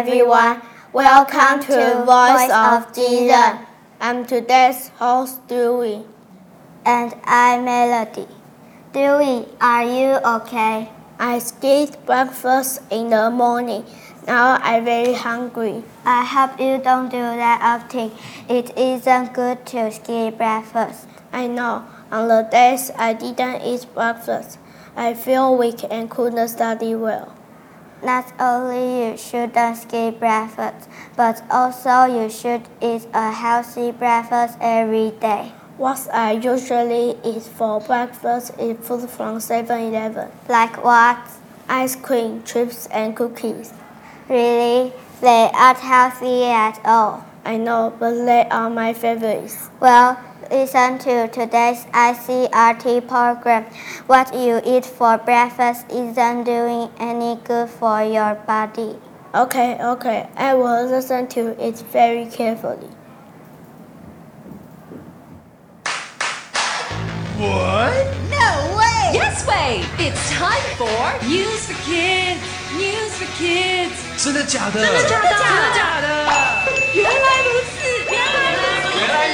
everyone. Welcome to Voice of Chi Jen. I'm today's host, Dewey. And I'm Melody. Dewey, are you okay? I skipped breakfast in the morning. Now I'm very hungry. I hope you don't do that often. It isn't good to skip breakfast. I know. On the days I didn't eat breakfast, I feel weak and couldn't study well. Not only you shouldn't skip breakfast, but also you should eat a healthy breakfast every day. What I usually eat for breakfast is food from 7-Eleven. Like what? Ice cream, chips, and cookies. Really? They aren't healthy at all. I know, but they are my favorites. Well, listen to today's ICRT program. What you eat for breakfast isn't doing any good for your body. Okay. I will listen to it very carefully. What? No way! Yes way! It's time for News for Kids! News for Kids! 真的假的？原来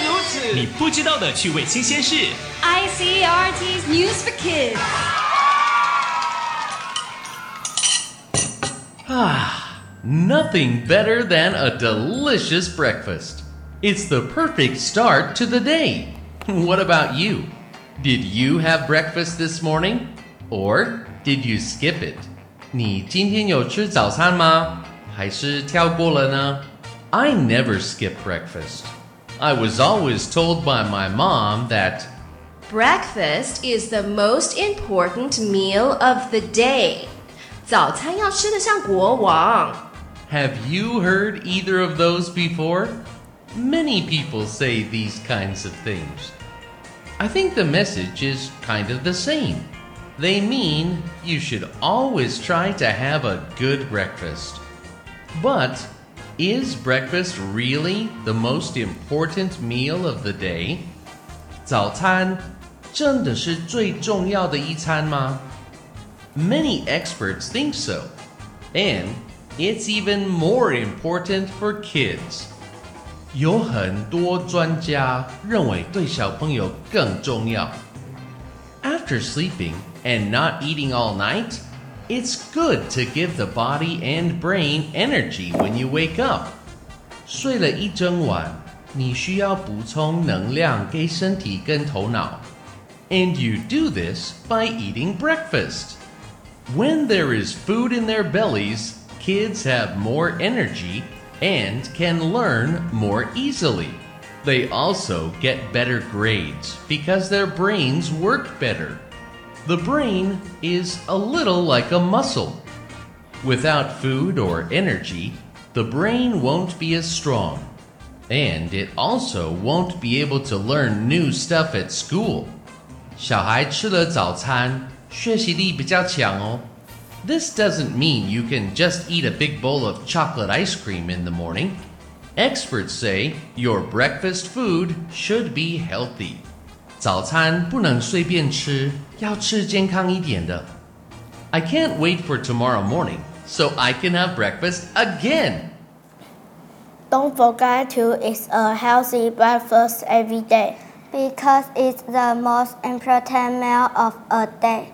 如此！你不知道的趣味新鲜事 ICRT's News for Kids! Nothing better than a delicious breakfast. It's the perfect start to the day. What about you? Did you have breakfast this morning? Or did you skip it? 你今天有吃早餐吗？还是跳过了呢？I never skip breakfast. I was always told by my mom that breakfast is the most important meal of the day. 早餐要吃得像国王。Have you heard either of those before? Many people say these kinds of things. I think the message is kind of the same. They mean you should always try to have a good breakfast. But is breakfast really the most important meal of the day? 早餐真的是最重要的一餐吗？ Many experts think so. And it's even more important for kids. 有很多专家认为对小朋友更重要。After sleeping and not eating all night,It's good to give the body and brain energy when you wake up. 睡了一整晚，你需要补充能量给身体跟头脑。And you do this by eating breakfast. When there is food in their bellies, kids have more energy and can learn more easily. They also get better grades because their brains work better.The brain is a little like a muscle. Without food or energy, the brain won't be as strong. And it also won't be able to learn new stuff at school. 小孩吃了早餐，学习力比较强哦。This doesn't mean you can just eat a big bowl of chocolate ice cream in the morning. Experts say your breakfast food should be healthy.早餐不能随便吃，要吃健康一点的。I can't wait for tomorrow morning, so I can have breakfast again. Don't forget to eat a healthy breakfast every day, because it's the most important meal of a day.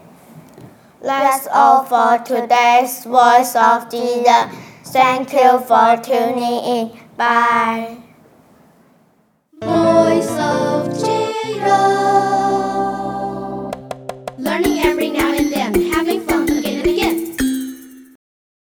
That's all for today's Voice of Chi Jen. Thank you for tuning in. Bye. Voice of Chi Jen.